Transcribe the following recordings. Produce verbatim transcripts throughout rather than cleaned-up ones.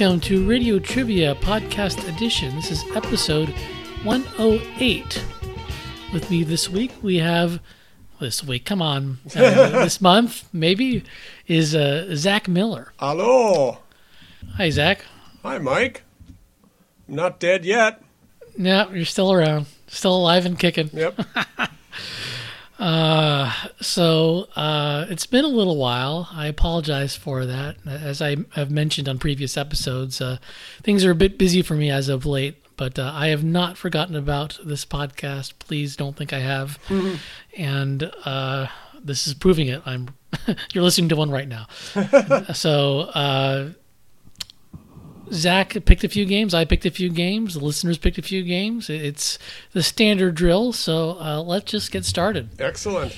Welcome to Radio Trivia Podcast Edition. This is episode one oh eight. With me this week, we have, this week, come on, this month, maybe, is uh, Zach Miller. Hello. Hi, Zach. Hi, Mike. I'm not dead yet. No, you're still around. Still alive and kicking. Yep. Uh, so, uh, it's been a little while. I apologize for that. As I have mentioned on previous episodes, uh, things are a bit busy for me as of late, but, uh, I have not forgotten about this podcast. Please don't think I have. Mm-hmm. And, uh, this is proving it. I'm, you're listening to one right now. So, uh, Zach picked a few games. I picked a few games. The listeners picked a few games. It's the standard drill. So uh, let's just get started. Excellent.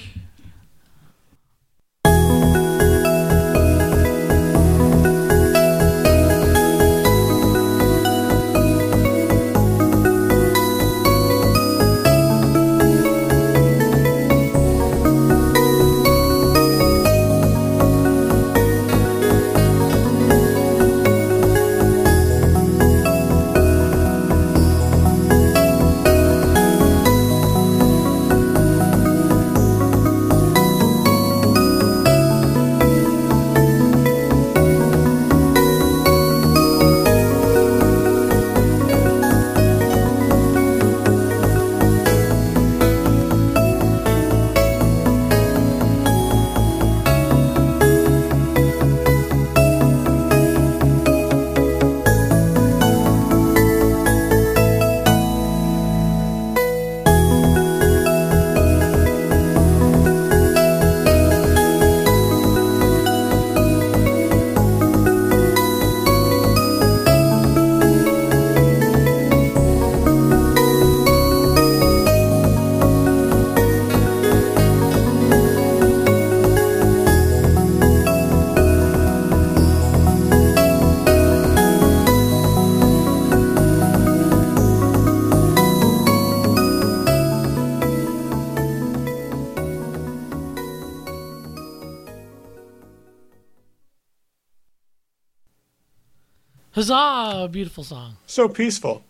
Huzzah! Beautiful song. So peaceful.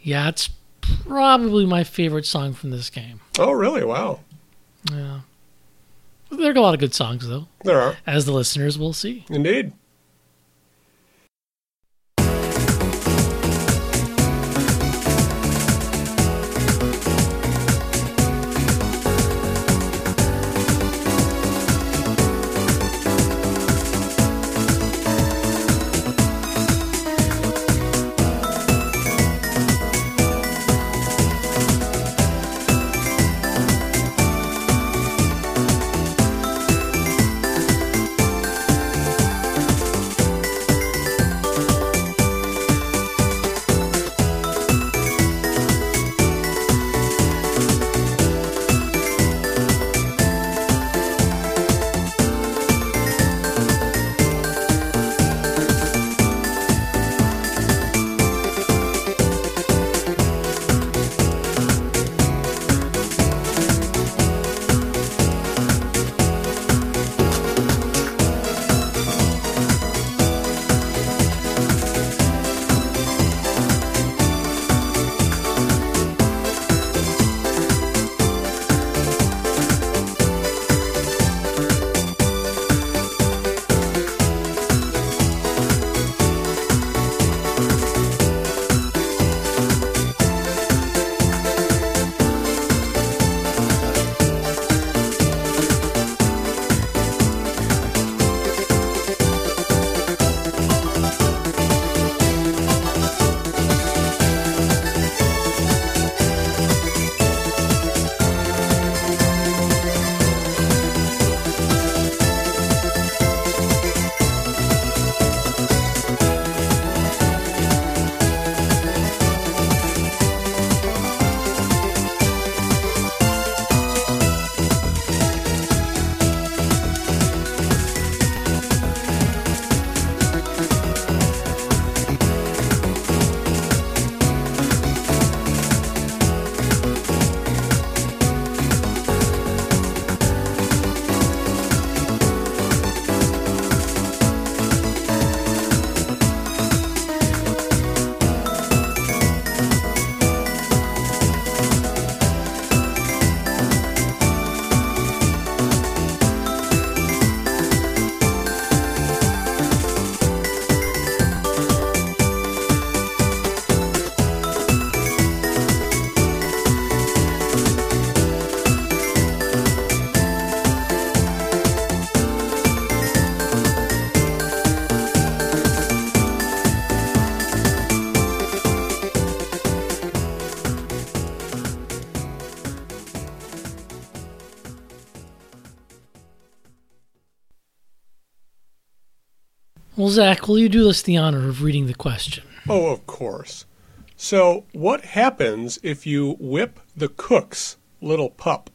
Yeah, it's probably my favorite song from this game. Oh, really? Wow. Yeah. There are a lot of good songs, though. There are. As the listeners will see. Indeed. Well, Zach, will you do us the honor of reading the question? Oh, of course. So, what happens if you whip the cook's little pup?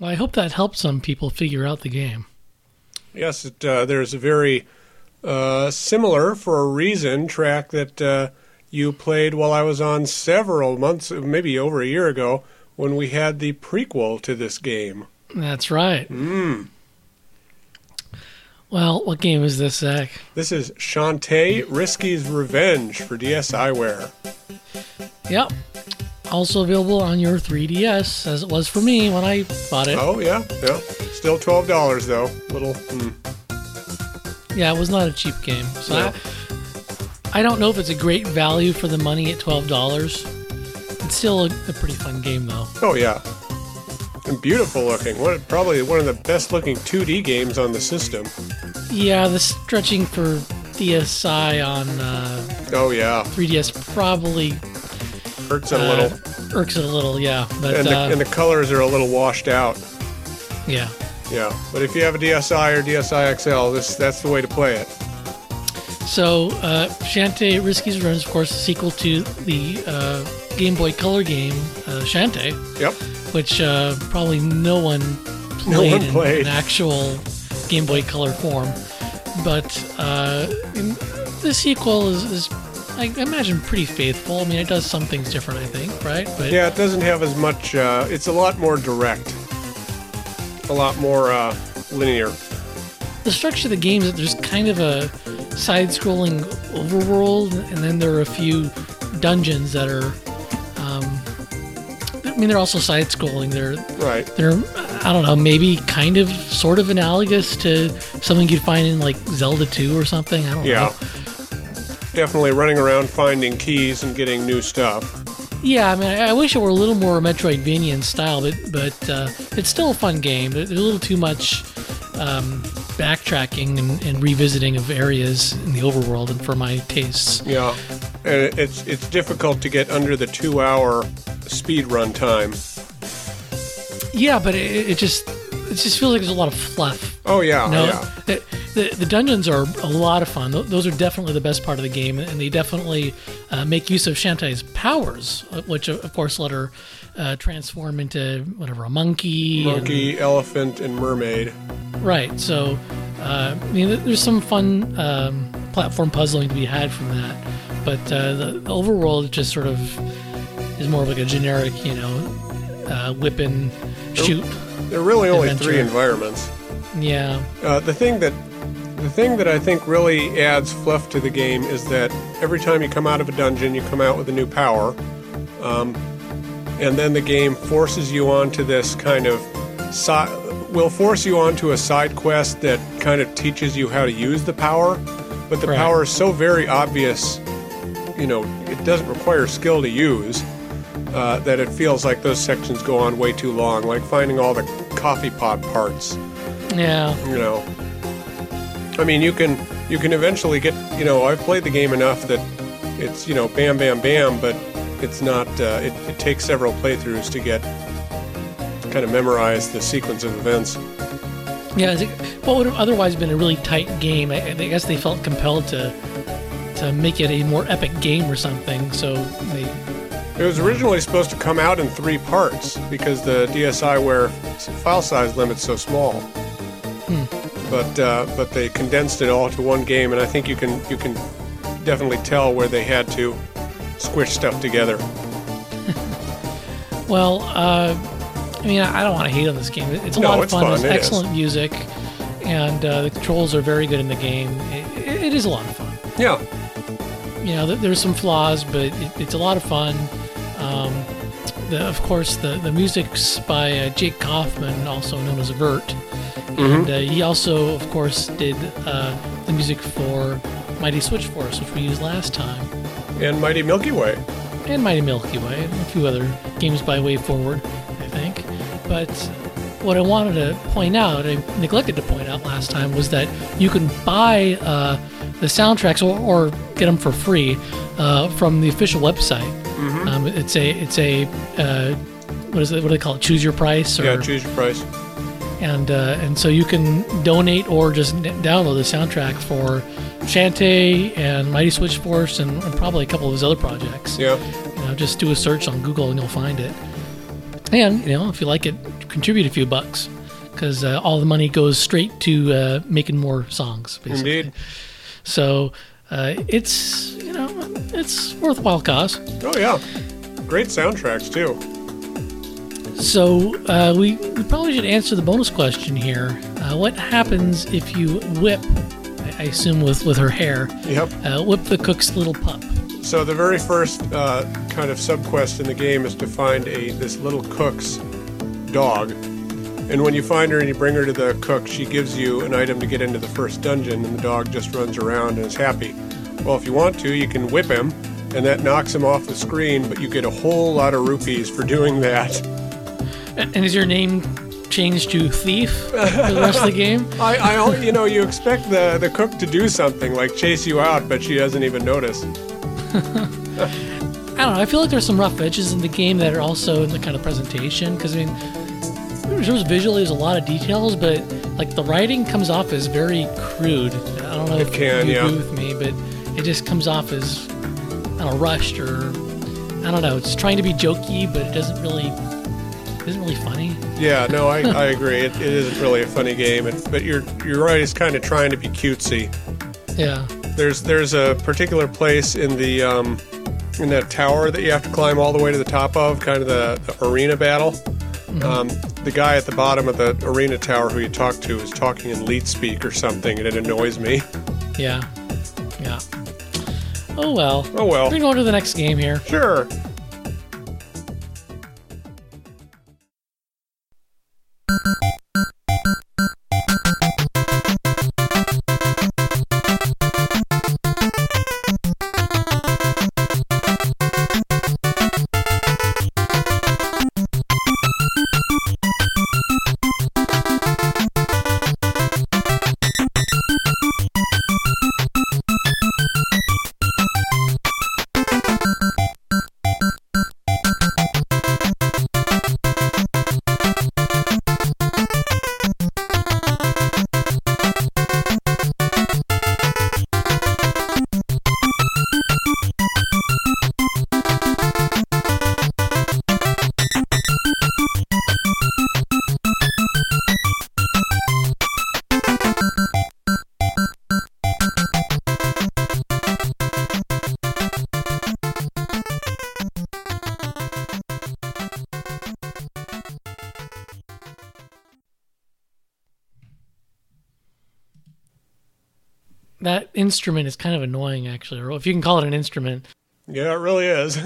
Well, I hope that helped some people figure out the game. Yes, it, uh, there's a very uh, similar, for a reason, track that uh, you played while I was on several months, maybe over a year ago, when we had the prequel to this game. That's right. Mm. Well, what game is this, Zach? This is Shantae Risky's Revenge for DSiWare. Yep. Also available on your three D S, as it was for me when I bought it. Oh, yeah, yeah. Still twelve dollars, though. Little. Mm. Yeah, it was not a cheap game. So yeah. I, I don't know if it's a great value for the money at twelve dollars. It's still a, a pretty fun game, though. Oh, yeah. And beautiful looking. One, probably one of the best looking two D games on the system. Yeah, the stretching for D S I on uh, oh, yeah. three D S probably... Irks it a little. Uh, irks it a little, yeah. But, and, the, uh, and the colors are a little washed out. Yeah. Yeah. But if you have a D S I or D S I X L, this that's the way to play it. So, uh, Shantae Risky's Revenge, of course, the sequel to the uh, Game Boy Color game, uh, Shantae. Yep. Which uh, probably no one played, no one played. In an actual Game Boy Color form. But uh, the sequel is... is I imagine pretty faithful. I mean, it does some things different, I think, right? But yeah, it doesn't have as much... Uh, it's a lot more direct. A lot more uh, linear. The structure of the game is that there's kind of a side-scrolling overworld, and then there are a few dungeons that are... Um, I mean, they're also side-scrolling. They're, right. They're, I don't know, maybe kind of sort of analogous to something you'd find in, like, Zelda two or something. I don't yeah. know. Definitely running around finding keys and getting new stuff. Yeah, I mean, I wish it were a little more Metroidvania in style, but but uh, it's still a fun game. There's a little too much um, backtracking and, and revisiting of areas in the overworld, and for my tastes. Yeah, and it's it's difficult to get under the two-hour speedrun time. Yeah, but it, it just it just feels like there's a lot of fluff. Oh yeah, you know? yeah. It, The, the dungeons are a lot of fun. Those are definitely the best part of the game, and they definitely uh, make use of Shantae's powers, which, of course, let her uh, transform into, whatever, a monkey. Monkey, and, elephant, and mermaid. Right. So, uh, I mean, there's some fun um, platform puzzling to be had from that, but uh, the, the overworld just sort of is more of like a generic, you know, uh, whip and shoot. There are really only adventure. Three environments. Yeah. Uh, the thing that The thing that I think really adds fluff to the game is that every time you come out of a dungeon, you come out with a new power. Um, and then the game forces you onto this kind of... Si- will force you onto a side quest that kind of teaches you how to use the power. But the right. power is so very obvious, you know, it doesn't require skill to use, uh, that it feels like those sections go on way too long. Like finding all the coffee pod parts. Yeah. You know... I mean, you can you can eventually get, you know, I've played the game enough that it's, you know, bam, bam, bam, but it's not, uh, it, it takes several playthroughs to get, to kind of memorize the sequence of events. Yeah, what would have otherwise been a really tight game, I, I guess they felt compelled to to make it a more epic game or something, so they... It was originally supposed to come out in three parts, because the DSiWare file size limit's so small. Hmm. But uh, but they condensed it all to one game, and I think you can you can definitely tell where they had to squish stuff together. Well, uh, I mean, I don't want to hate on this game. It's a no, lot of fun. fun. It's it excellent is. music, and uh, the controls are very good in the game. It, it, it is a lot of fun. Yeah. You know, there's some flaws, but it, it's a lot of fun. Um, the, of course, the, the music's by uh, Jake Kaufman, also known as Vert. And uh, he also, of course, did uh, the music for Mighty Switch Force, which we used last time. And Mighty Milky Way. And Mighty Milky Way, and a few other games by Way Forward, I think. But what I wanted to point out, I neglected to point out last time, was that you can buy uh, the soundtracks or, or get them for free uh, from the official website. Mm-hmm. Um, it's a, it's a uh, what is it? What do they call it? Choose your price? Or, yeah, choose your price. And uh, and so you can donate or just download the soundtrack for Shantae and Mighty Switch Force and, and probably a couple of his other projects. Yeah. You know, just do a search on Google and you'll find it. And, you know, if you like it, contribute a few bucks because uh, all the money goes straight to uh, making more songs, basically. Indeed. So uh, it's, you know, it's worthwhile cause. Oh, yeah. Great soundtracks, too. So uh, we, we probably should answer the bonus question here. Uh, what happens if you whip, I assume with, with her hair, yep. uh, whip the cook's little pup? So the very first uh, kind of sub-quest in the game is to find a this little cook's dog. And when you find her and you bring her to the cook, she gives you an item to get into the first dungeon, and the dog just runs around and is happy. Well, if you want to, you can whip him, and that knocks him off the screen, but you get a whole lot of rupees for doing that. And is your name changed to Thief for the rest of the game? I, I, you know, you expect the, the cook to do something, like chase you out, but she doesn't even notice. I don't know. I feel like there's some rough edges in the game that are also in the kind of presentation. Because, I mean, in terms of visually, there's a lot of details, but, like, the writing comes off as very crude. I don't know it if can, you yeah. agree with me, but it just comes off as, I don't know, rushed or, I don't know. It's trying to be jokey, but it doesn't really... isn't really funny. Yeah, no, I, I agree. It, it isn't really a funny game, and, but you're you're right. It's kind of trying to be cutesy. Yeah. There's there's a particular place in the um, in that tower that you have to climb all the way to the top of, kind of the, the arena battle. Mm-hmm. Um, the guy at the bottom of the arena tower who you talk to is talking in leet speak or something, and it annoys me. Yeah. Yeah. Oh well. Oh well. We're gonna go to the next game here. Sure. instrument is kind of annoying, actually, or if you can call it an instrument. Yeah, it really is.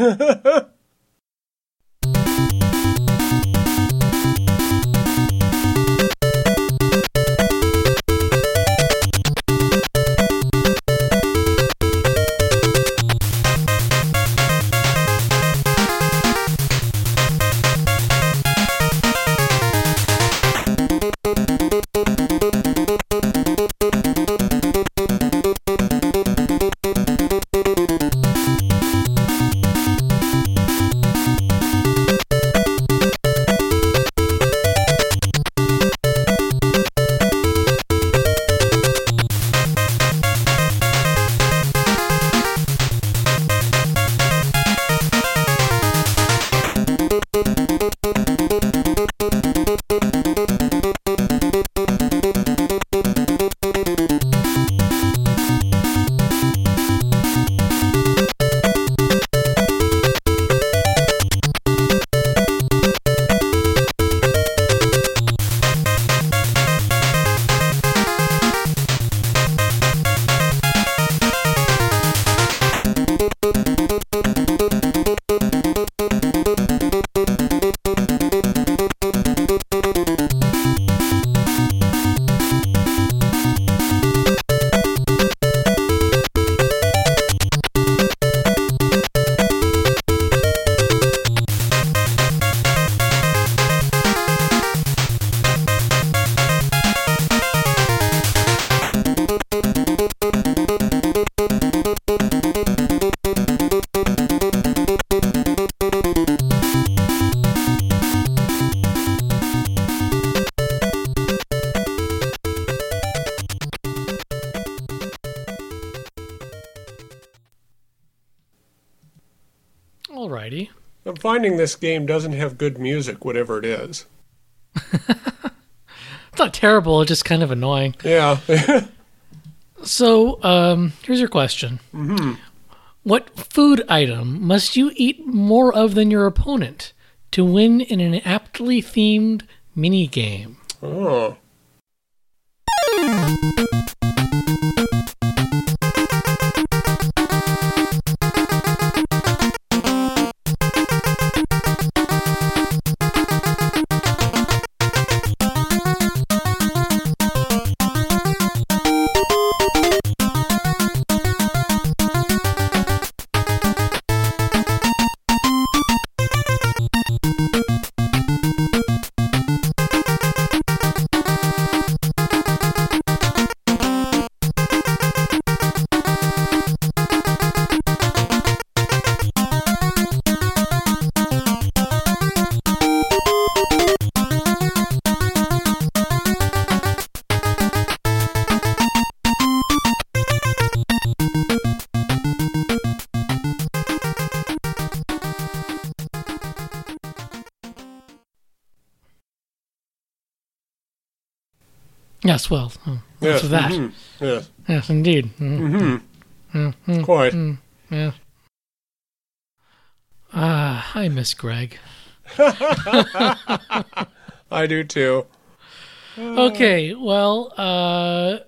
Finding this game doesn't have good music, whatever it is. It's not terrible, it's just kind of annoying. Yeah. So, um, here's your question. Mm-hmm. What food item must you eat more of than your opponent to win in an aptly themed mini game? Oh. Yes, well, oh, yes, that. Mm-hmm, yes. Yes, indeed. Mm-hmm. Mm-hmm. Mm-hmm. Quite. Mm-hmm. Yeah. Ah, I miss Greg. I do too. Okay, well, uh,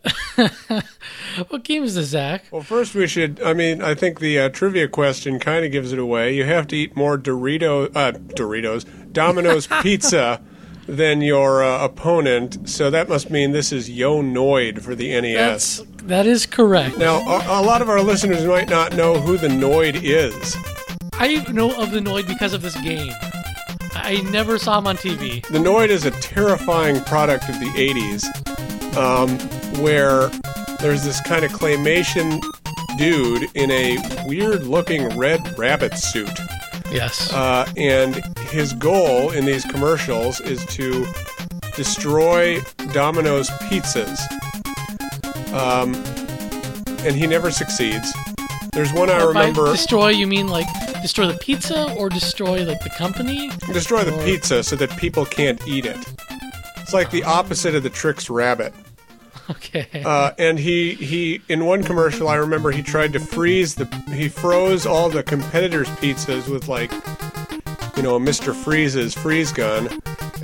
what game is this, Zach? Well, first we should, I mean, I think the uh, trivia question kind of gives it away. You have to eat more Dorito, uh, Doritos, Domino's pizza than your uh, opponent, so that must mean this is Yo-Noid for the N E S. That's, that is correct. Now, a, a lot of our listeners might not know who the Noid is. I know of the Noid because of this game. I never saw him on T V. The Noid is a terrifying product of the eighties, um, where there's this kind of claymation dude in a weird-looking red rabbit suit. Yes. Uh, and his goal in these commercials is to destroy Domino's pizzas. Um, and he never succeeds. There's one I remember. By destroy, you mean like destroy the pizza or destroy like the company? Destroy or... the pizza so that people can't eat it. It's like the opposite of the Trix Rabbit. Okay. Uh, and he, he in one commercial I remember he tried to freeze the he froze all the competitors' pizzas with like you know Mister Freeze's freeze gun,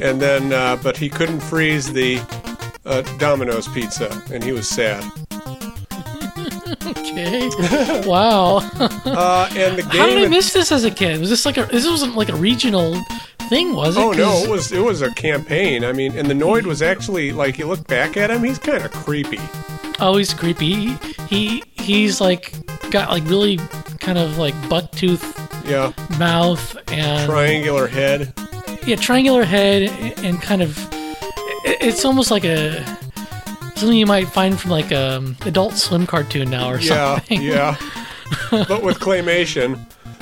and then uh, but he couldn't freeze the uh, Domino's pizza, and he was sad. Okay. Wow. uh, and the game. How did I miss this as a kid? Was this like a? This wasn't like a regional thing, was it? Oh no, it was. It was a campaign. I mean, and the Noid was actually like. You look back at him, he's kind of creepy. Oh, he's creepy. He he's like got like really kind of like buck tooth. Yeah. Mouth and triangular head. Yeah, triangular head and kind of. It's almost like a. Something you might find from like a um, Adult Swim cartoon now or yeah, something. Yeah, yeah. But with claymation.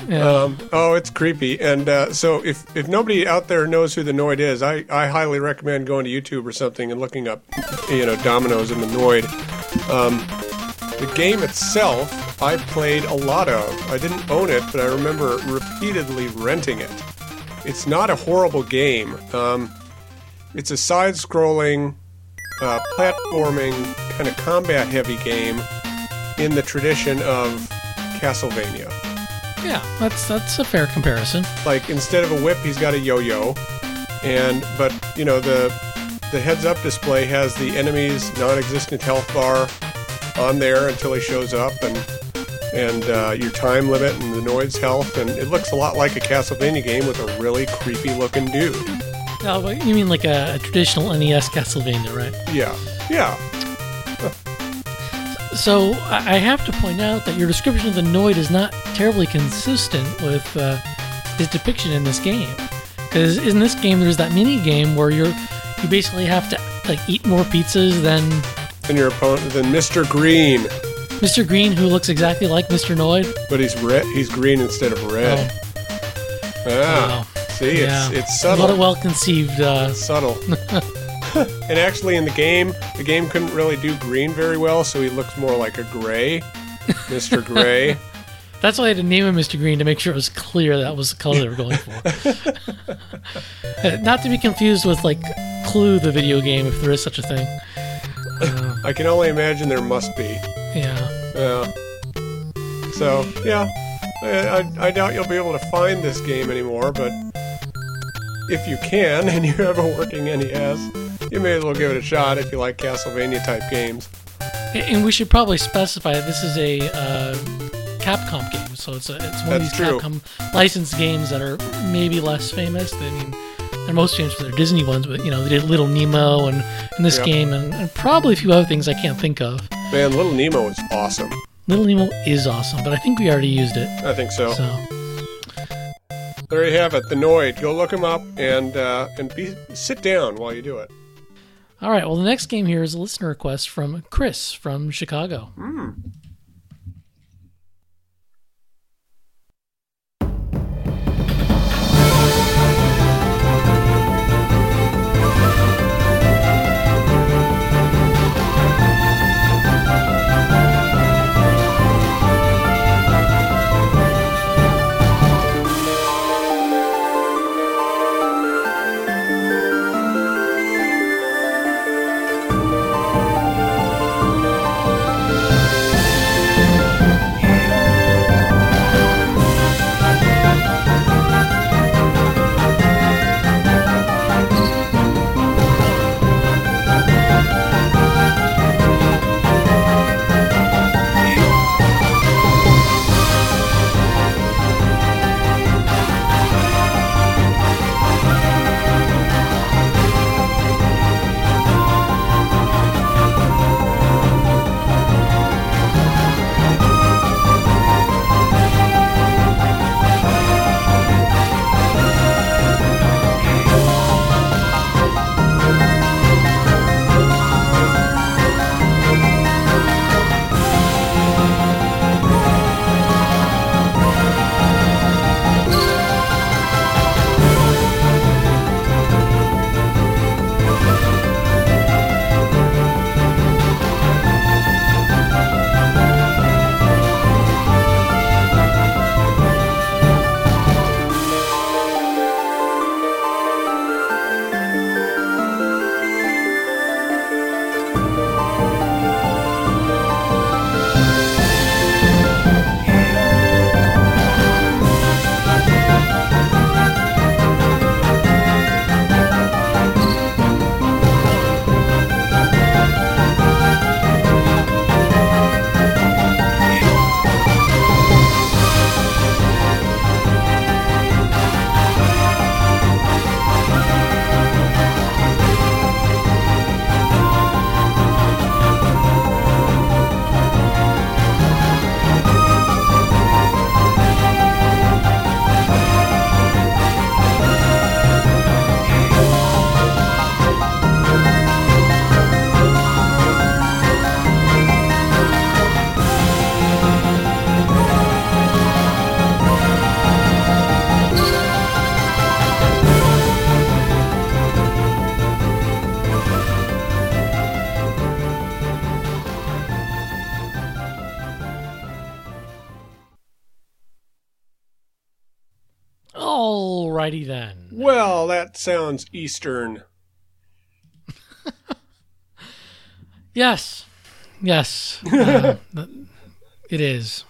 Yeah. Um, oh, it's creepy. And uh, so if, if nobody out there knows who the Noid is, I, I highly recommend going to YouTube or something and looking up, you know, Domino's and the Noid. Um, the game itself, I played a lot of. I didn't own it, but I remember repeatedly renting it. It's not a horrible game. Um, it's a side-scrolling... Uh, platforming, kind of combat-heavy game in the tradition of Castlevania. Yeah, that's that's a fair comparison. Like instead of a whip, he's got a yo-yo, and but you know the the heads-up display has the enemy's non-existent health bar on there until he shows up, and and uh, your time limit and the Noid's health, and it looks a lot like a Castlevania game with a really creepy-looking dude. Oh, you mean like a, a traditional N E S Castlevania, right? Yeah, yeah. So I have to point out that your description of the Noid is not terribly consistent with uh, his depiction in this game, because in this game there's that mini game where you're you basically have to like eat more pizzas than than your opponent than Mister Green. Mister Green, who looks exactly like Mister Noid, but he's red. He's green instead of red. Oh. Ah. Wow. See, yeah. it's, it's subtle. What a well-conceived... Uh... Subtle. And actually, in the game, the game couldn't really do green very well, so he looked more like a gray, Mister Gray. That's why I had to name him Mister Green, to make sure it was clear that was the color they were going for. Not to be confused with, like, Clue, the video game, if there is such a thing. Uh, I can only imagine there must be. Yeah. Uh, so, yeah. I, I, I doubt you'll be able to find this game anymore, but... If you can, and you have a working N E S, you may as well give it a shot if you like Castlevania-type games. And we should probably specify that this is a uh, Capcom game, so it's a, it's one That's of these true. Capcom licensed games that are maybe less famous. I mean, they're most famous for their Disney ones, but you know they did Little Nemo and, and this yep. game, and, and probably a few other things I can't think of. Man, Little Nemo is awesome. Little Nemo is awesome, but I think we already used it. I think so. So. There you have it, the Noid. Go look him up and uh, and be, sit down while you do it. All right, well, the next game here is a listener request from Chris from Chicago. Mm. Alrighty then. Well, that sounds Eastern. Yes. Yes. Uh, it is.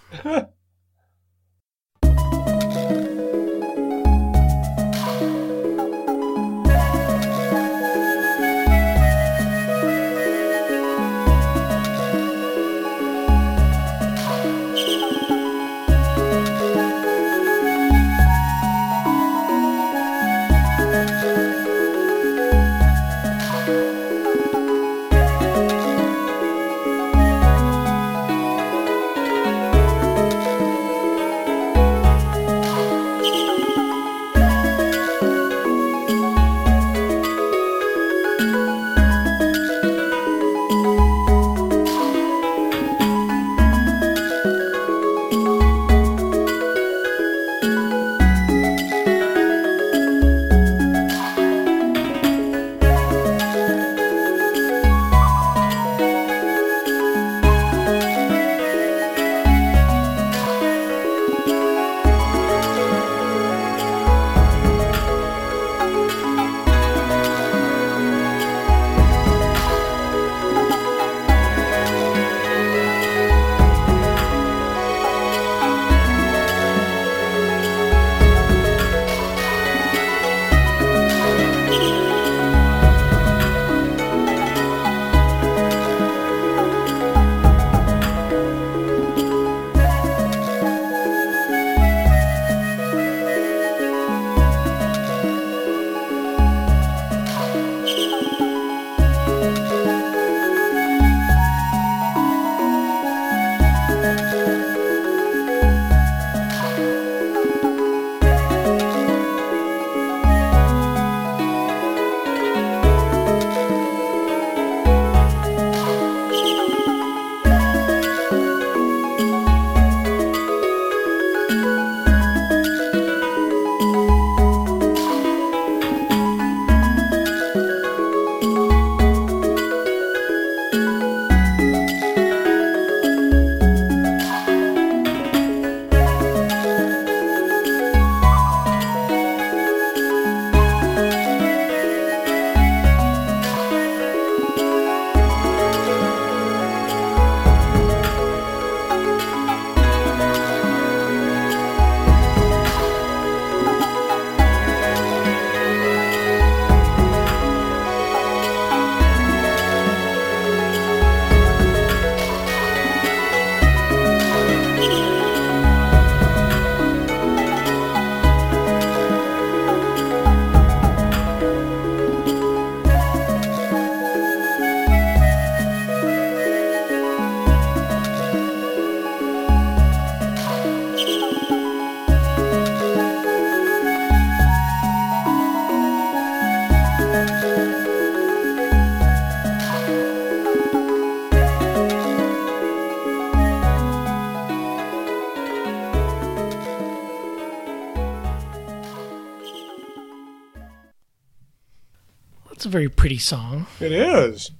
Very pretty song. It is.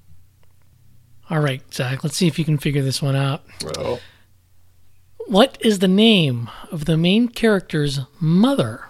All right, Zach, let's see if you can figure this one out. Well. What is the name of the main character's mother?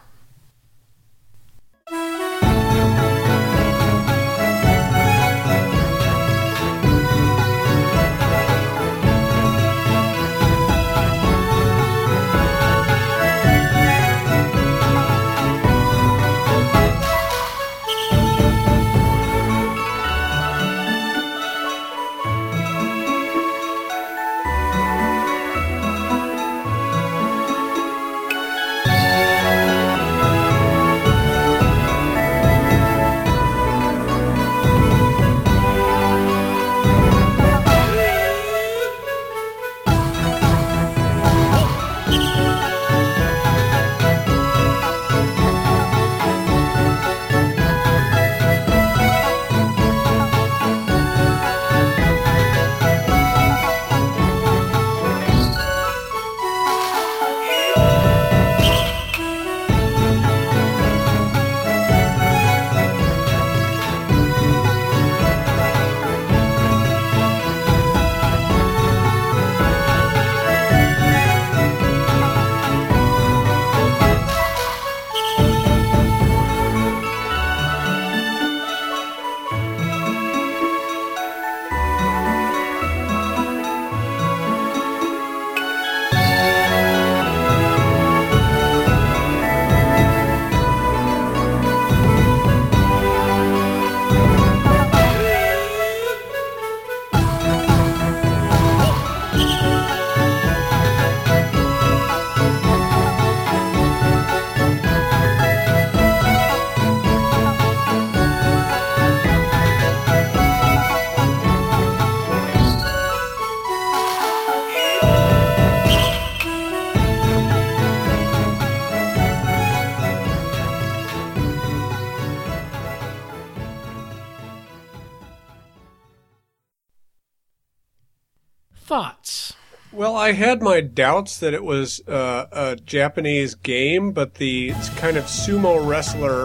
Well, I had my doubts that it was uh, a Japanese game, but the kind of sumo wrestler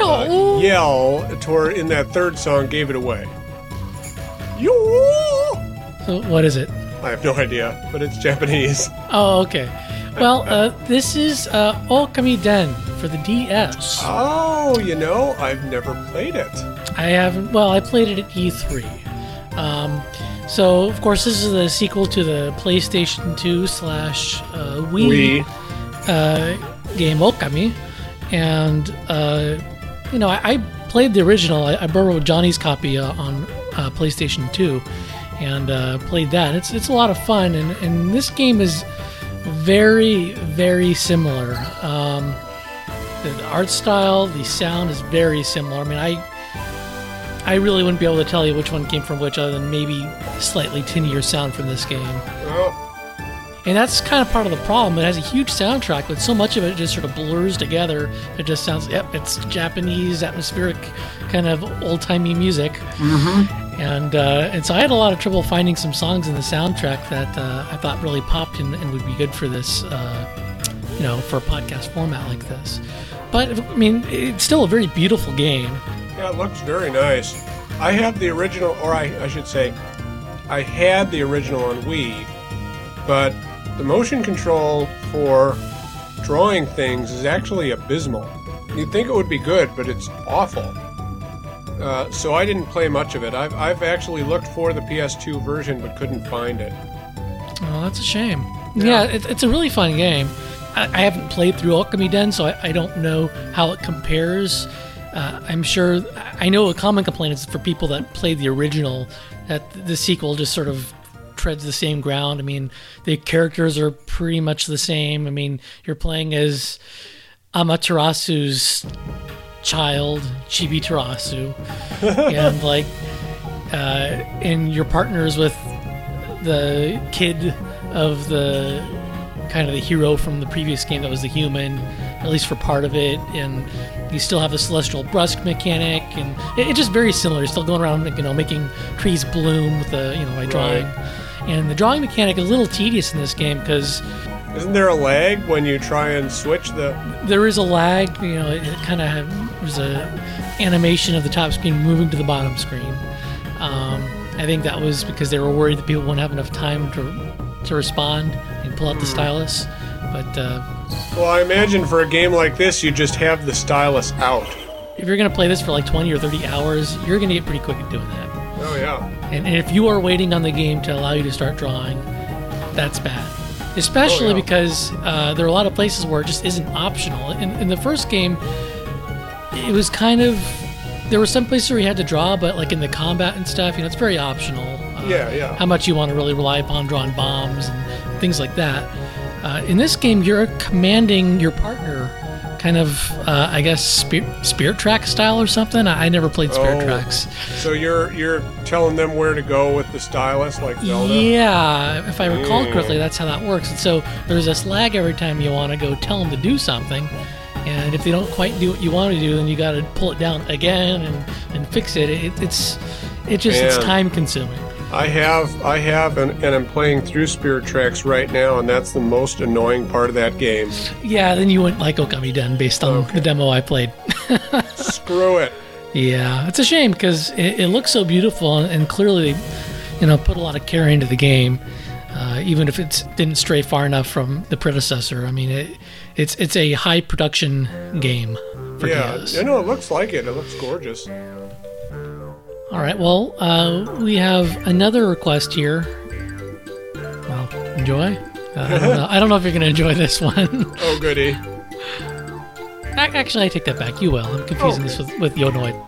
uh, oh. yell toward in that third song gave it away. Yo! What is it? I have no idea, but it's Japanese. Oh, okay. Well, uh, this is uh, Okamiden for the D S. Oh, you know, I've never played it. I haven't. Well, I played it at E three. Um, so, of course, this is the sequel to the PlayStation two slash uh, Wii, Wii. Uh, game Okami. And, uh, you know, I, I played the original. I, I borrowed Johnny's copy uh, on uh, PlayStation two and uh, played that. It's it's a lot of fun. And, and this game is... very, very similar. Um, the, the art style, the sound is very similar. I mean, I I really wouldn't be able to tell you which one came from which, other than maybe slightly tinier sound from this game. Oh. And that's kind of part of the problem. It has a huge soundtrack, but so much of it just sort of blurs together. It just sounds, yep, it's Japanese, atmospheric, kind of old-timey music. Mm-hmm. And uh, and so I had a lot of trouble finding some songs in the soundtrack that uh, I thought really popped and, and would be good for this, uh, you know, for a podcast format like this. But, I mean, it's still a very beautiful game. Yeah, it looks very nice. I have the original, or I, I should say, I had the original on Wii, but the motion control for drawing things is actually abysmal. You'd think it would be good, but it's awful. Uh, so I didn't play much of it. I've I've actually looked for the P S two version but couldn't find it. Oh, that's a shame. Yeah, yeah it, it's a really fun game. I, I haven't played through Okamiden, so I, I don't know how it compares. Uh, I'm sure... I know a common complaint is for people that played the original that the sequel just sort of treads the same ground. I mean, the characters are pretty much the same. I mean, you're playing as Amaterasu's... child, Chibi Terasu, and like, uh, and your partners with the kid of the kind of the hero from the previous game that was the human, at least for part of it, and you still have the celestial brusque mechanic, and it, it's just very similar. You're still going around, you know, making trees bloom with the, you know, by drawing, right. And the drawing mechanic is a little tedious in this game because. Isn't there a lag when you try and switch the... There is a lag, you know, it kind of was a animation of the top screen moving to the bottom screen. Um, I think that was because they were worried that people wouldn't have enough time to to respond and pull out the stylus, but... Uh, well, I imagine for a game like this, you just have the stylus out. If you're going to play this for like twenty or thirty hours, you're going to get pretty quick at doing that. Oh, yeah. And, and if you are waiting on the game to allow you to start drawing, that's bad. Especially oh, yeah. because uh, there are a lot of places where it just isn't optional. In, in the first game, it was kind of... There were some places where you had to draw, but like in the combat and stuff, you know, it's very optional. Uh, yeah, yeah. How much you want to really rely upon drawing bombs and things like that. Uh, in this game, you're commanding your partner, kind of, uh, I guess, spirit, spirit track style or something. I, I never played Spirit oh. Tracks. So you're you're telling them where to go with the stylus, like Zelda? Yeah, if I recall mm. correctly, that's how that works. And so there's this lag every time you want to go tell them to do something, and if they don't quite do what you want to do, then you got to pull it down again and, and fix it. it. It's it just Man. it's time consuming. I have, I have, and, and I'm playing through Spirit Tracks right now, and that's the most annoying part of that game. Yeah, then you went like Okamiden based on okay. the demo I played. Screw it. Yeah, it's a shame because it, it looks so beautiful, and, and clearly, you know, put a lot of care into the game, uh, even if it didn't stray far enough from the predecessor. I mean, it, it's it's a high production game. For yeah, N E S. I know it looks like it. It looks gorgeous. All right, well, uh, we have another request here. Well, enjoy. Uh, I, don't know. I don't know if you're going to enjoy this one. Oh, goody. Actually, I take that back. You will. I'm confusing oh. this with, with Yonoid.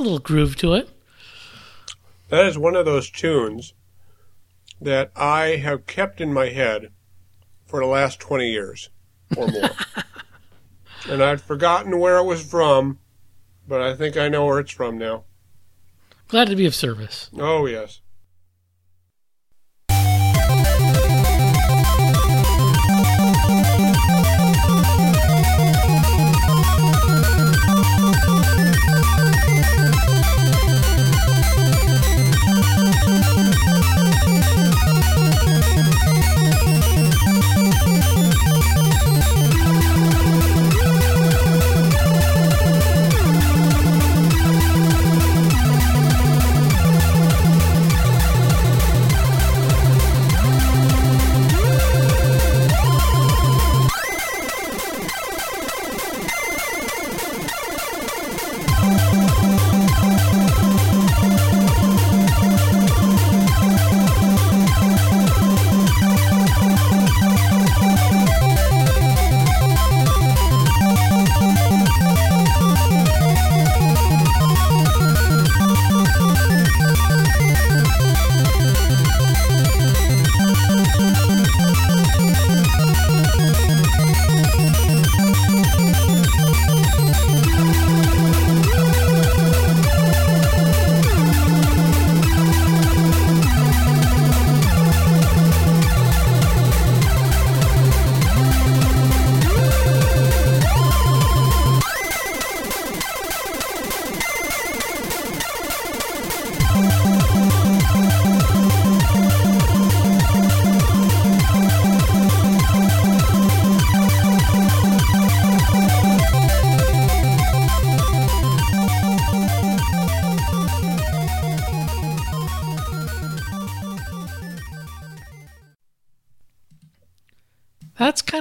a little groove to it. That is one of those tunes that I have kept in my head for the last twenty years or more. And I'd forgotten where it was from, but I think I know where it's from now. Glad to be of service. Oh, yes.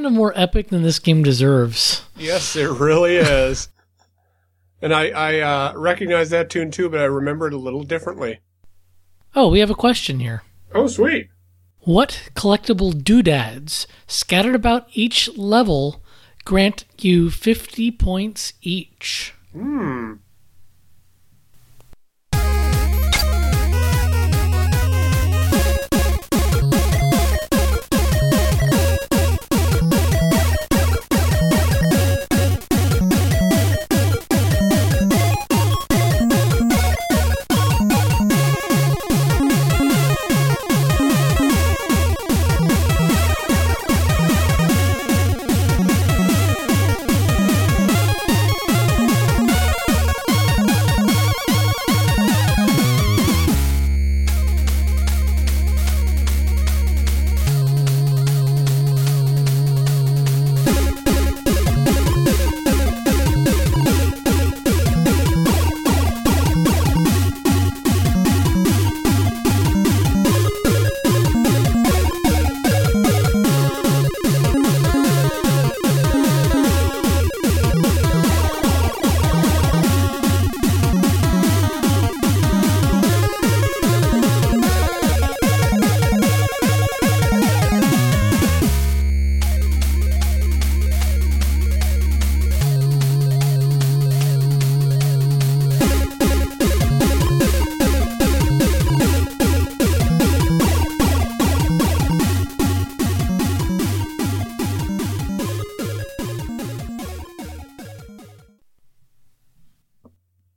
More epic than this game deserves. Yes, it really is. And I, I uh, recognize that tune too, but I remember it a little differently. Oh, we have a question here. Oh, sweet. What collectible doodads scattered about each level grant you fifty points each? Hmm.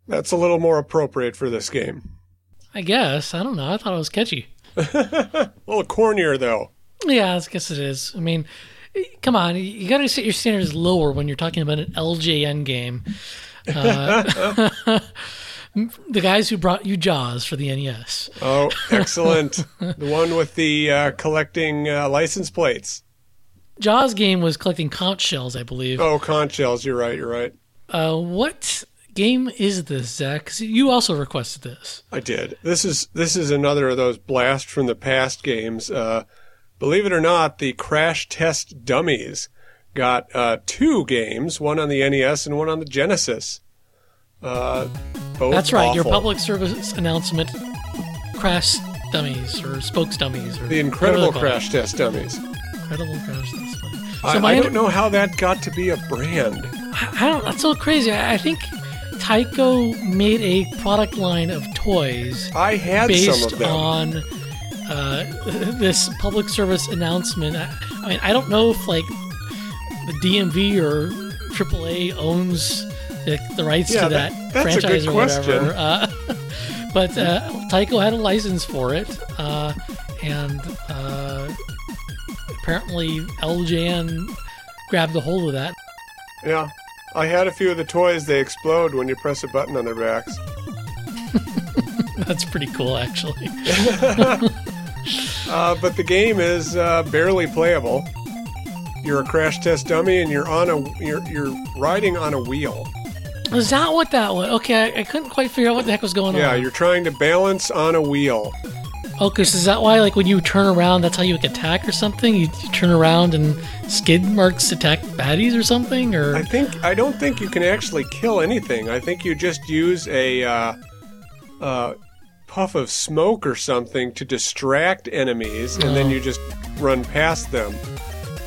That's a little more appropriate for this game. I guess. I don't know. I thought it was catchy. A little cornier, though. Yeah, I guess it is. I mean, come on. You got to set your standards lower when you're talking about an L J N game. Uh, the guys who brought you Jaws for the N E S. Oh, excellent. The one with the uh, collecting uh, license plates. Jaws game was collecting conch shells, I believe. Oh, conch shells. You're right. You're right. Uh, what... game is this, Zach? You also requested this. I did. This is this is another of those blast from the past games. Uh, believe it or not, the Crash Test Dummies got uh, two games, one on the N E S and one on the Genesis. Uh, both That's right. Awful. Your public service announcement: Crash Dummies or Spokes Dummies or the Incredible Crash Test Dummies. Incredible Crash Test Dummies. So I, I don't know how that got to be a brand. I, I don't. That's so crazy. I, I think. Tyco made a product line of toys I had based some of them. on uh, this public service announcement. I, I mean, I don't know if like the D M V or triple A owns the, the rights yeah, to that, that that's franchise a good or whatever. Uh, but uh, Tyco had a license for it, uh, and uh, apparently L J N grabbed a hold of that. Yeah. I had a few of the toys. They explode when you press a button on their backs. That's pretty cool, actually. uh, but the game is uh, barely playable. You're a crash test dummy, and you're on a you're you're riding on a wheel. Is that what that was? Okay, I, I couldn't quite figure out what the heck was going yeah, on. Yeah, you're trying to balance on a wheel. Oh, because is that why, like, when you turn around, that's how you like, attack or something? You, you turn around and skid marks attack baddies or something? Or I think I don't think you can actually kill anything. I think you just use a uh, uh, puff of smoke or something to distract enemies, and oh. then you just run past them.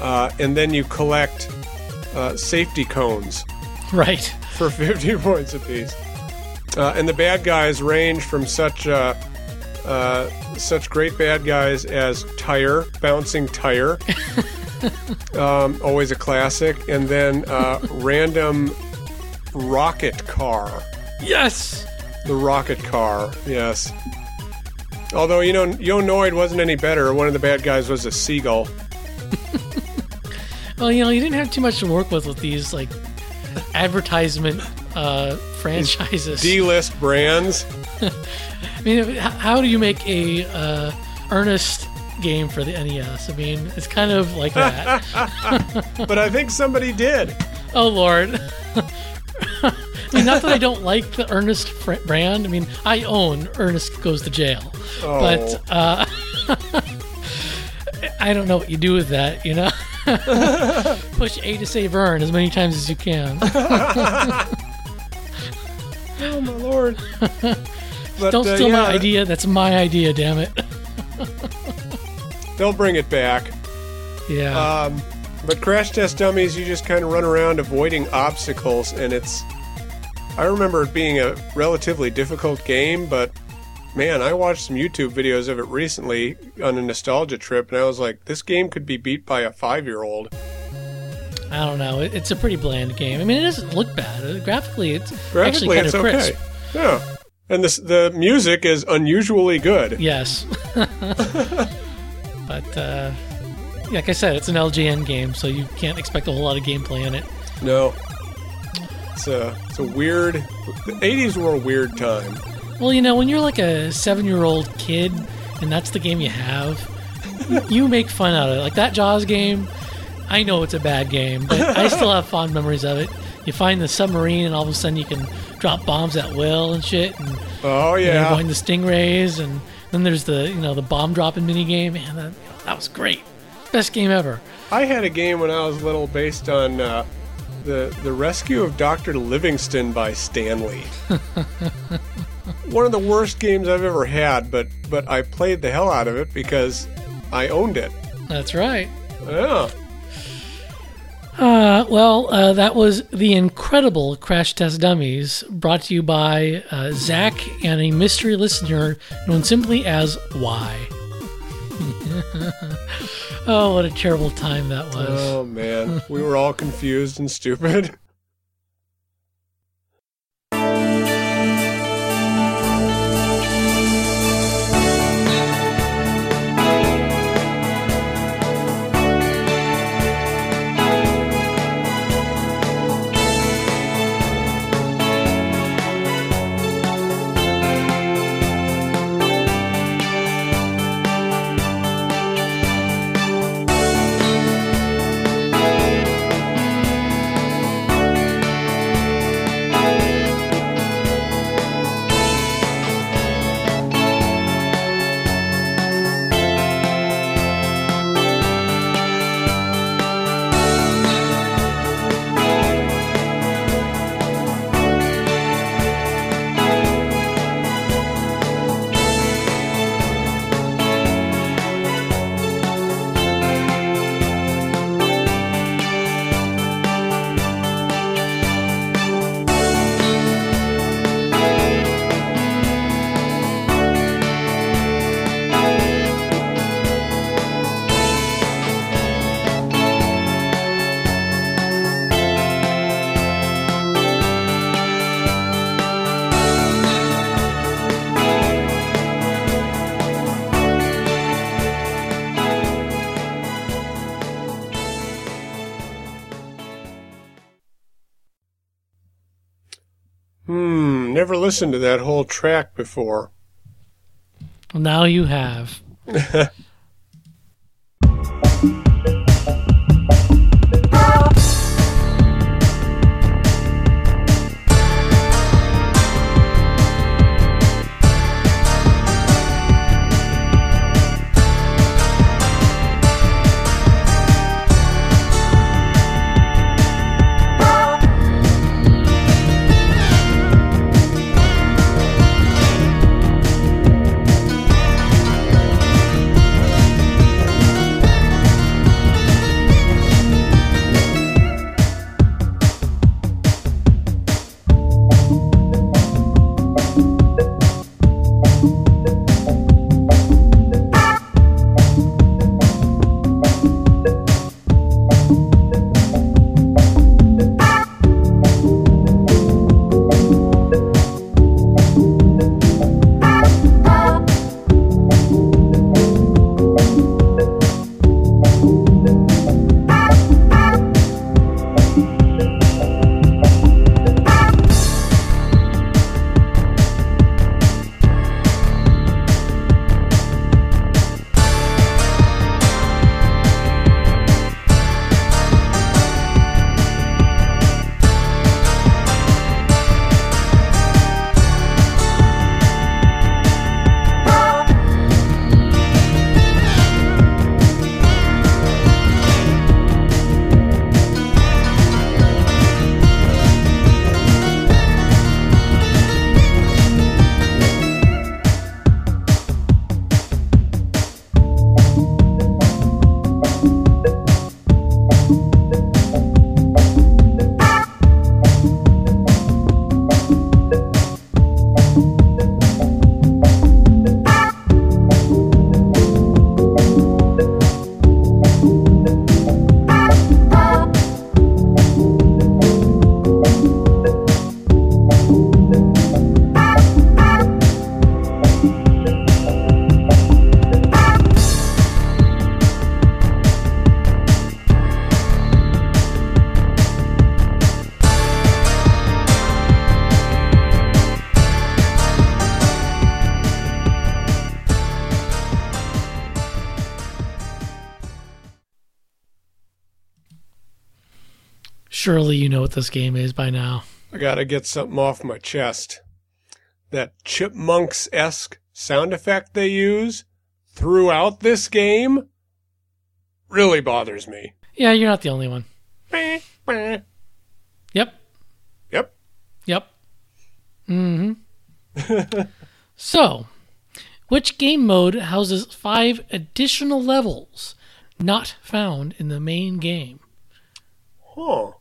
Uh, and then you collect uh, safety cones. Right. For fifty points apiece. Uh, and the bad guys range from such... Uh, Uh, such great bad guys as Tire, Bouncing Tire, um, always a classic, and then uh, Random Rocket Car. Yes! The Rocket Car, yes. Although, you know, Yonoid wasn't any better. One of the bad guys was a seagull. Well, you know, you didn't have too much to work with with these, like, advertisement uh, franchises. D-list brands. I mean, how do you make a uh, earnest game for the N E S? I mean, it's kind of like that. But I think somebody did. Oh, Lord. I mean, not that I don't like the Earnest fr- brand. I mean, I own Earnest Goes to Jail. Oh. But uh, I don't know what you do with that, you know? Push A to save Earn as many times as you can. Oh, my Lord. But, Don't steal uh, yeah, my idea. That's my idea, damn it. They'll bring it back. Yeah. Um, but Crash Test Dummies, you just kind of run around avoiding obstacles, and it's... I remember it being a relatively difficult game, but, man, I watched some YouTube videos of it recently on a nostalgia trip, and I was like, this game could be beat by a five-year-old. I don't know. It's a pretty bland game. I mean, it doesn't look bad. Graphically, it's Graphically, actually kind it's of crisp. Okay. Yeah. And this, the music is unusually good. Yes. But, uh, like I said, it's an L J N game, so you can't expect a whole lot of gameplay in it. No. It's a, it's a weird... The eighties were a weird time. Well, you know, when you're like a seven-year-old kid, and that's the game you have, you make fun out of it. Like that Jaws game, I know it's a bad game, but I still have fond memories of it. You find the submarine, and all of a sudden you can drop bombs at will and shit. And, oh, yeah. And going to stingrays, and then there's the you know the bomb dropping minigame. Man, that, that was great. Best game ever. I had a game when I was little based on uh, the, the Rescue of Doctor Livingston by Stanley. One of the worst games I've ever had, but, but I played the hell out of it because I owned it. That's right. Yeah. Uh, well, uh, that was The Incredible Crash Test Dummies, brought to you by uh, Zach and a mystery listener known simply as Why. Oh, what a terrible time that was. Oh, man. We were all confused and stupid. never listened to that whole track before. Well, now you have. Surely you know what this game is by now. I gotta get something off my chest. That Chipmunks-esque sound effect they use throughout this game really bothers me. Yeah, you're not the only one. Yep. Yep. Yep. Mm-hmm. So, which game mode houses five additional levels not found in the main game? Huh.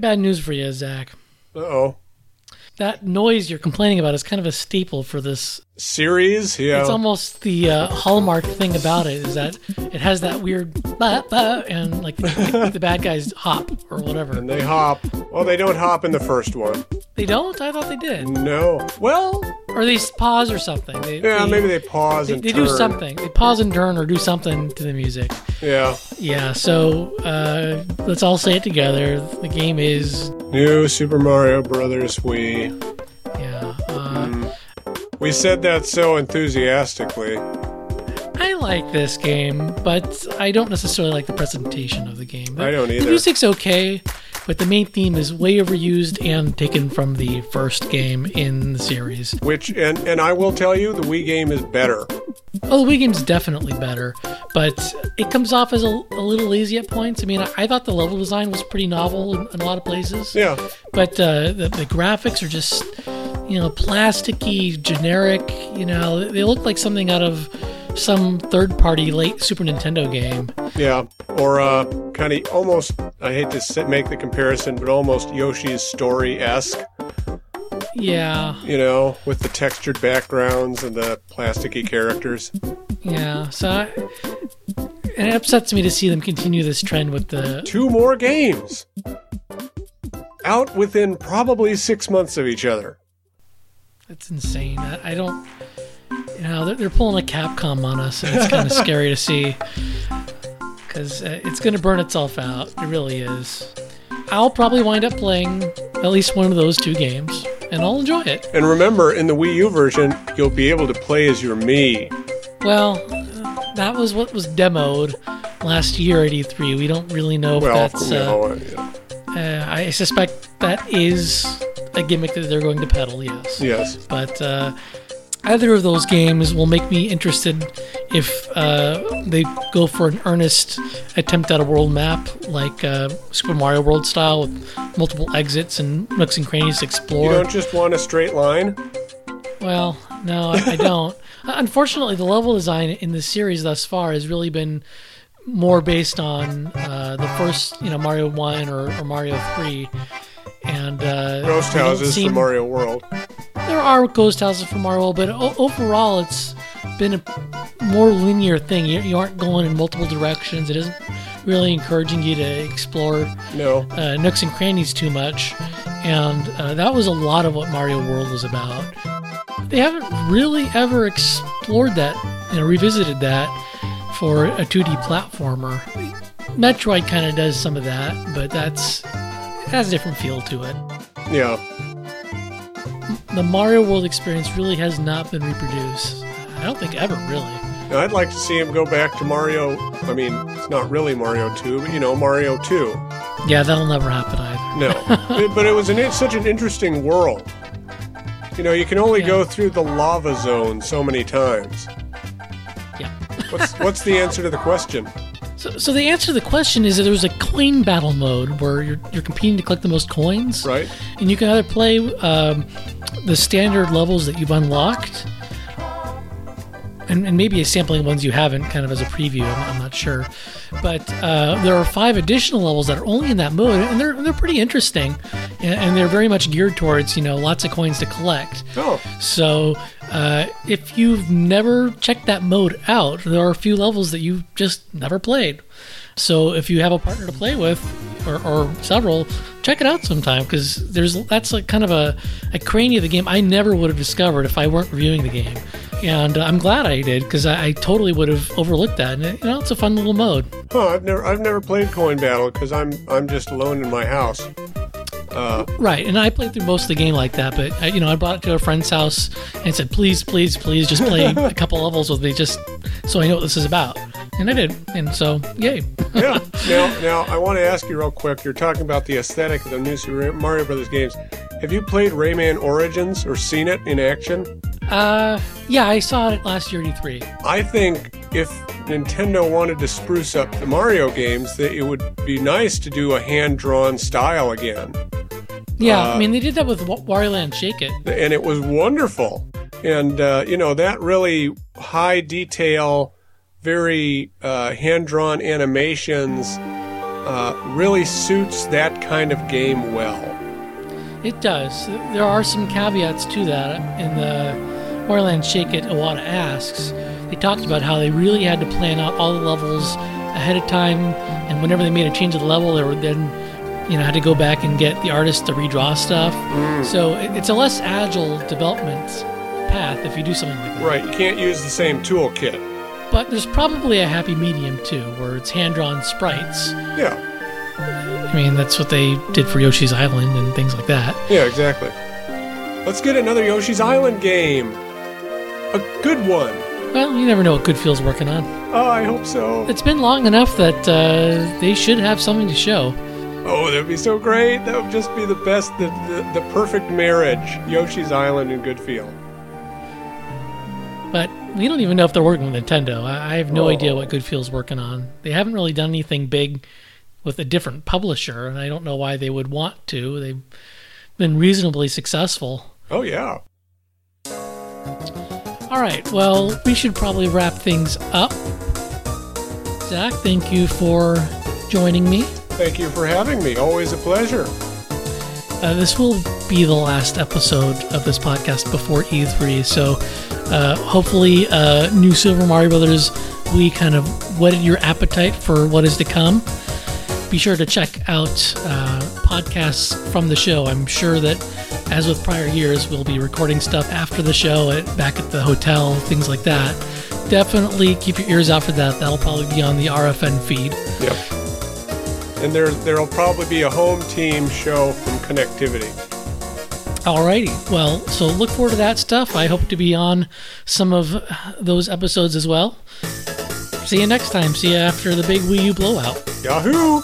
Bad news for you, Zach. Uh-oh. That noise you're complaining about is kind of a staple for this series. Yeah, it's almost the uh, hallmark thing about it is that it has that weird bah, bah, and like the, the bad guys hop or whatever. And they hop. Well, they don't hop in the first one. They don't? I thought they did. No. Well, or they pause or something. They, yeah, they, maybe they pause they, and they turn. They do something. They pause and turn or do something to the music. Yeah. Yeah. So uh, let's all say it together. The game is New Super Mario Brothers Wii. Yeah. Uh, mm. We said that so enthusiastically. I like this game, but I don't necessarily like the presentation of the game. I don't either. The music's okay, but the main theme is way overused and taken from the first game in the series. Which, and, and I will tell you, the Wii game is better. Oh, the Wii game's definitely better, but it comes off as a, a little lazy at points. I mean, I, I thought the level design was pretty novel in, in a lot of places. Yeah. But uh, the, the graphics are just... you know, plasticky, generic, you know, they look like something out of some third-party late Super Nintendo game. Yeah, or uh, kind of almost, I hate to make the comparison, but almost Yoshi's Story-esque. Yeah. You know, with the textured backgrounds and the plasticky characters. Yeah, so I, it upsets me to see them continue this trend with the... Two more games! Out within probably six months of each other. It's insane. I, I don't, you know, they're, they're pulling a Capcom on us, and it's kind of scary to see because uh, it's going to burn itself out. It really is. I'll probably wind up playing at least one of those two games, and I'll enjoy it. And remember, in the Wii U version, you'll be able to play as your Mii. Well, that was what was demoed last year at E three. We don't really know if well, that's... Well, uh, yeah. Uh, I suspect that is a gimmick that they're going to peddle, yes. Yes. But uh, either of those games will make me interested if uh, they go for an earnest attempt at a world map, like uh, Super Mario World style, with multiple exits and nooks and crannies to explore. You don't just want a straight line? Well, no, I, I don't. Unfortunately, the level design in this series thus far has really been... more based on uh, the first, you know, Mario one or, or Mario three, and uh, ghost houses seem... for Mario World. There are ghost houses for Mario World, but o- overall, it's been a more linear thing. You, you aren't going in multiple directions. It isn't really encouraging you to explore no. uh, nooks and crannies too much, and uh, that was a lot of what Mario World was about. They haven't really ever explored that, you know, revisited that. For a two D platformer. Metroid kind of does some of that, but that's it has a different feel to it. Yeah. The Mario World experience really has not been reproduced. I don't think ever, really. Now, I'd like to see him go back to Mario... I mean, it's not really Mario two, but, you know, Mario two. Yeah, that'll never happen either. No. But it was an, it's such an interesting world. You know, you can only yeah. go through the lava zone so many times. What's, what's the answer to the question? So, so the answer to the question is that there was a coin battle mode where you're you're competing to collect the most coins. Right. And you can either play um, the standard levels that you've unlocked, and, and maybe a sampling of ones you haven't, kind of as a preview. I'm, I'm not sure. But uh, there are five additional levels that are only in that mode, and they're they're pretty interesting, and, and they're very much geared towards, you know, lots of coins to collect. Oh. So... Uh, if you've never checked that mode out, there are a few levels that you've just never played. So if you have a partner to play with, or, or several, check it out sometime, because there's that's like kind of a, a cranny of the game I never would have discovered if I weren't reviewing the game. And I'm glad I did, because I, I totally would have overlooked that. And you know, it's a fun little mode. Huh, I've never I've never played Coin Battle, because I'm I'm just alone in my house. Uh, right, and I played through most of the game like that, but I, you know, I brought it to a friend's house and said, "Please, please, please, just play a couple levels with me, just so I know what this is about." And I did, and so yay. yeah. Now, now I want to ask you real quick. You're talking about the aesthetic of the new Super Mario Brothers games. Have you played Rayman Origins or seen it in action? Uh, yeah, I saw it last year at E three. I think if Nintendo wanted to spruce up the Mario games, that it would be nice to do a hand-drawn style again. Yeah, uh, I mean, they did that with Wario Land Shake It. And it was wonderful. And, uh, you know, that really high detail, very uh, hand-drawn animations uh, really suits that kind of game well. It does. There are some caveats to that. In the Wario Land Shake It, Iwata asks, they talked about how they really had to plan out all the levels ahead of time, and whenever they made a change of the level, they were then, you know, had to go back and get the artist to redraw stuff. Mm. So it's a less agile development path if you do something like that. Right, you can't use the same toolkit. But there's probably a happy medium, too, where it's hand-drawn sprites. Yeah. I mean, that's what they did for Yoshi's Island and things like that. Yeah, exactly. Let's get another Yoshi's Island game. A good one. Well, you never know what Goodfield's working on. Oh, I hope so. It's been long enough that uh, they should have something to show. Oh, that would be so great. That would just be the best, the, the, the perfect marriage, Yoshi's Island and Goodfield. But we don't even know if they're working with Nintendo. I have no oh. idea what Goodfield's working on. They haven't really done anything big with a different publisher, and I don't know why they would want to. They've been reasonably successful. Oh, yeah. All right, well, we should probably wrap things up. Zach, thank you for joining me. Thank you for having me. Always a pleasure. Uh, this will be the last episode of this podcast before E three, so uh, hopefully uh, New Super Mario Brothers Wii kind of whetted your appetite for what is to come. Be sure to check out uh, podcasts from the show. I'm sure that, as with prior years, we'll be recording stuff after the show, at, back at the hotel, things like that. Definitely keep your ears out for that. That'll probably be on the R F N feed. Yep. And there, there'll probably be a home team show from Connectivity. Alrighty. Well, so look forward to that stuff. I hope to be on some of those episodes as well. See you next time. See you after the big Wii U blowout. Yahoo!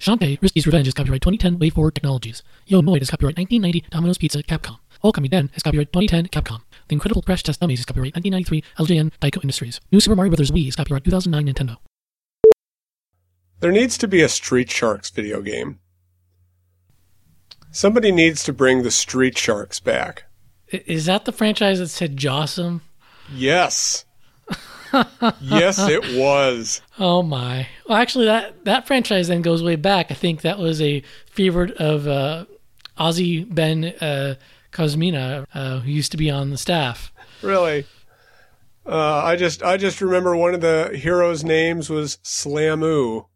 Shantae Risky's Revenge is copyright twenty ten Way Forward Technologies. Yo Moid is copyright nineteen ninety Domino's Pizza Capcom. Okamiden is copyright twenty ten Capcom. The Incredible Crash Test Dummies is copyright nineteen ninety-three L J N Tyco Industries. New Super Mario Brothers Wii is copyright two thousand nine Nintendo. There needs to be a Street Sharks video game. Somebody needs to bring the Street Sharks back. Is that the franchise that said Jawsome? Yes. Yes, it was. Oh, my. Well, actually, that, that franchise then goes way back. I think that was a favorite of uh, Ozzy Ben uh, Cosmina, uh, who used to be on the staff. Really? Uh, I just I just remember one of the heroes' names was Slamoo.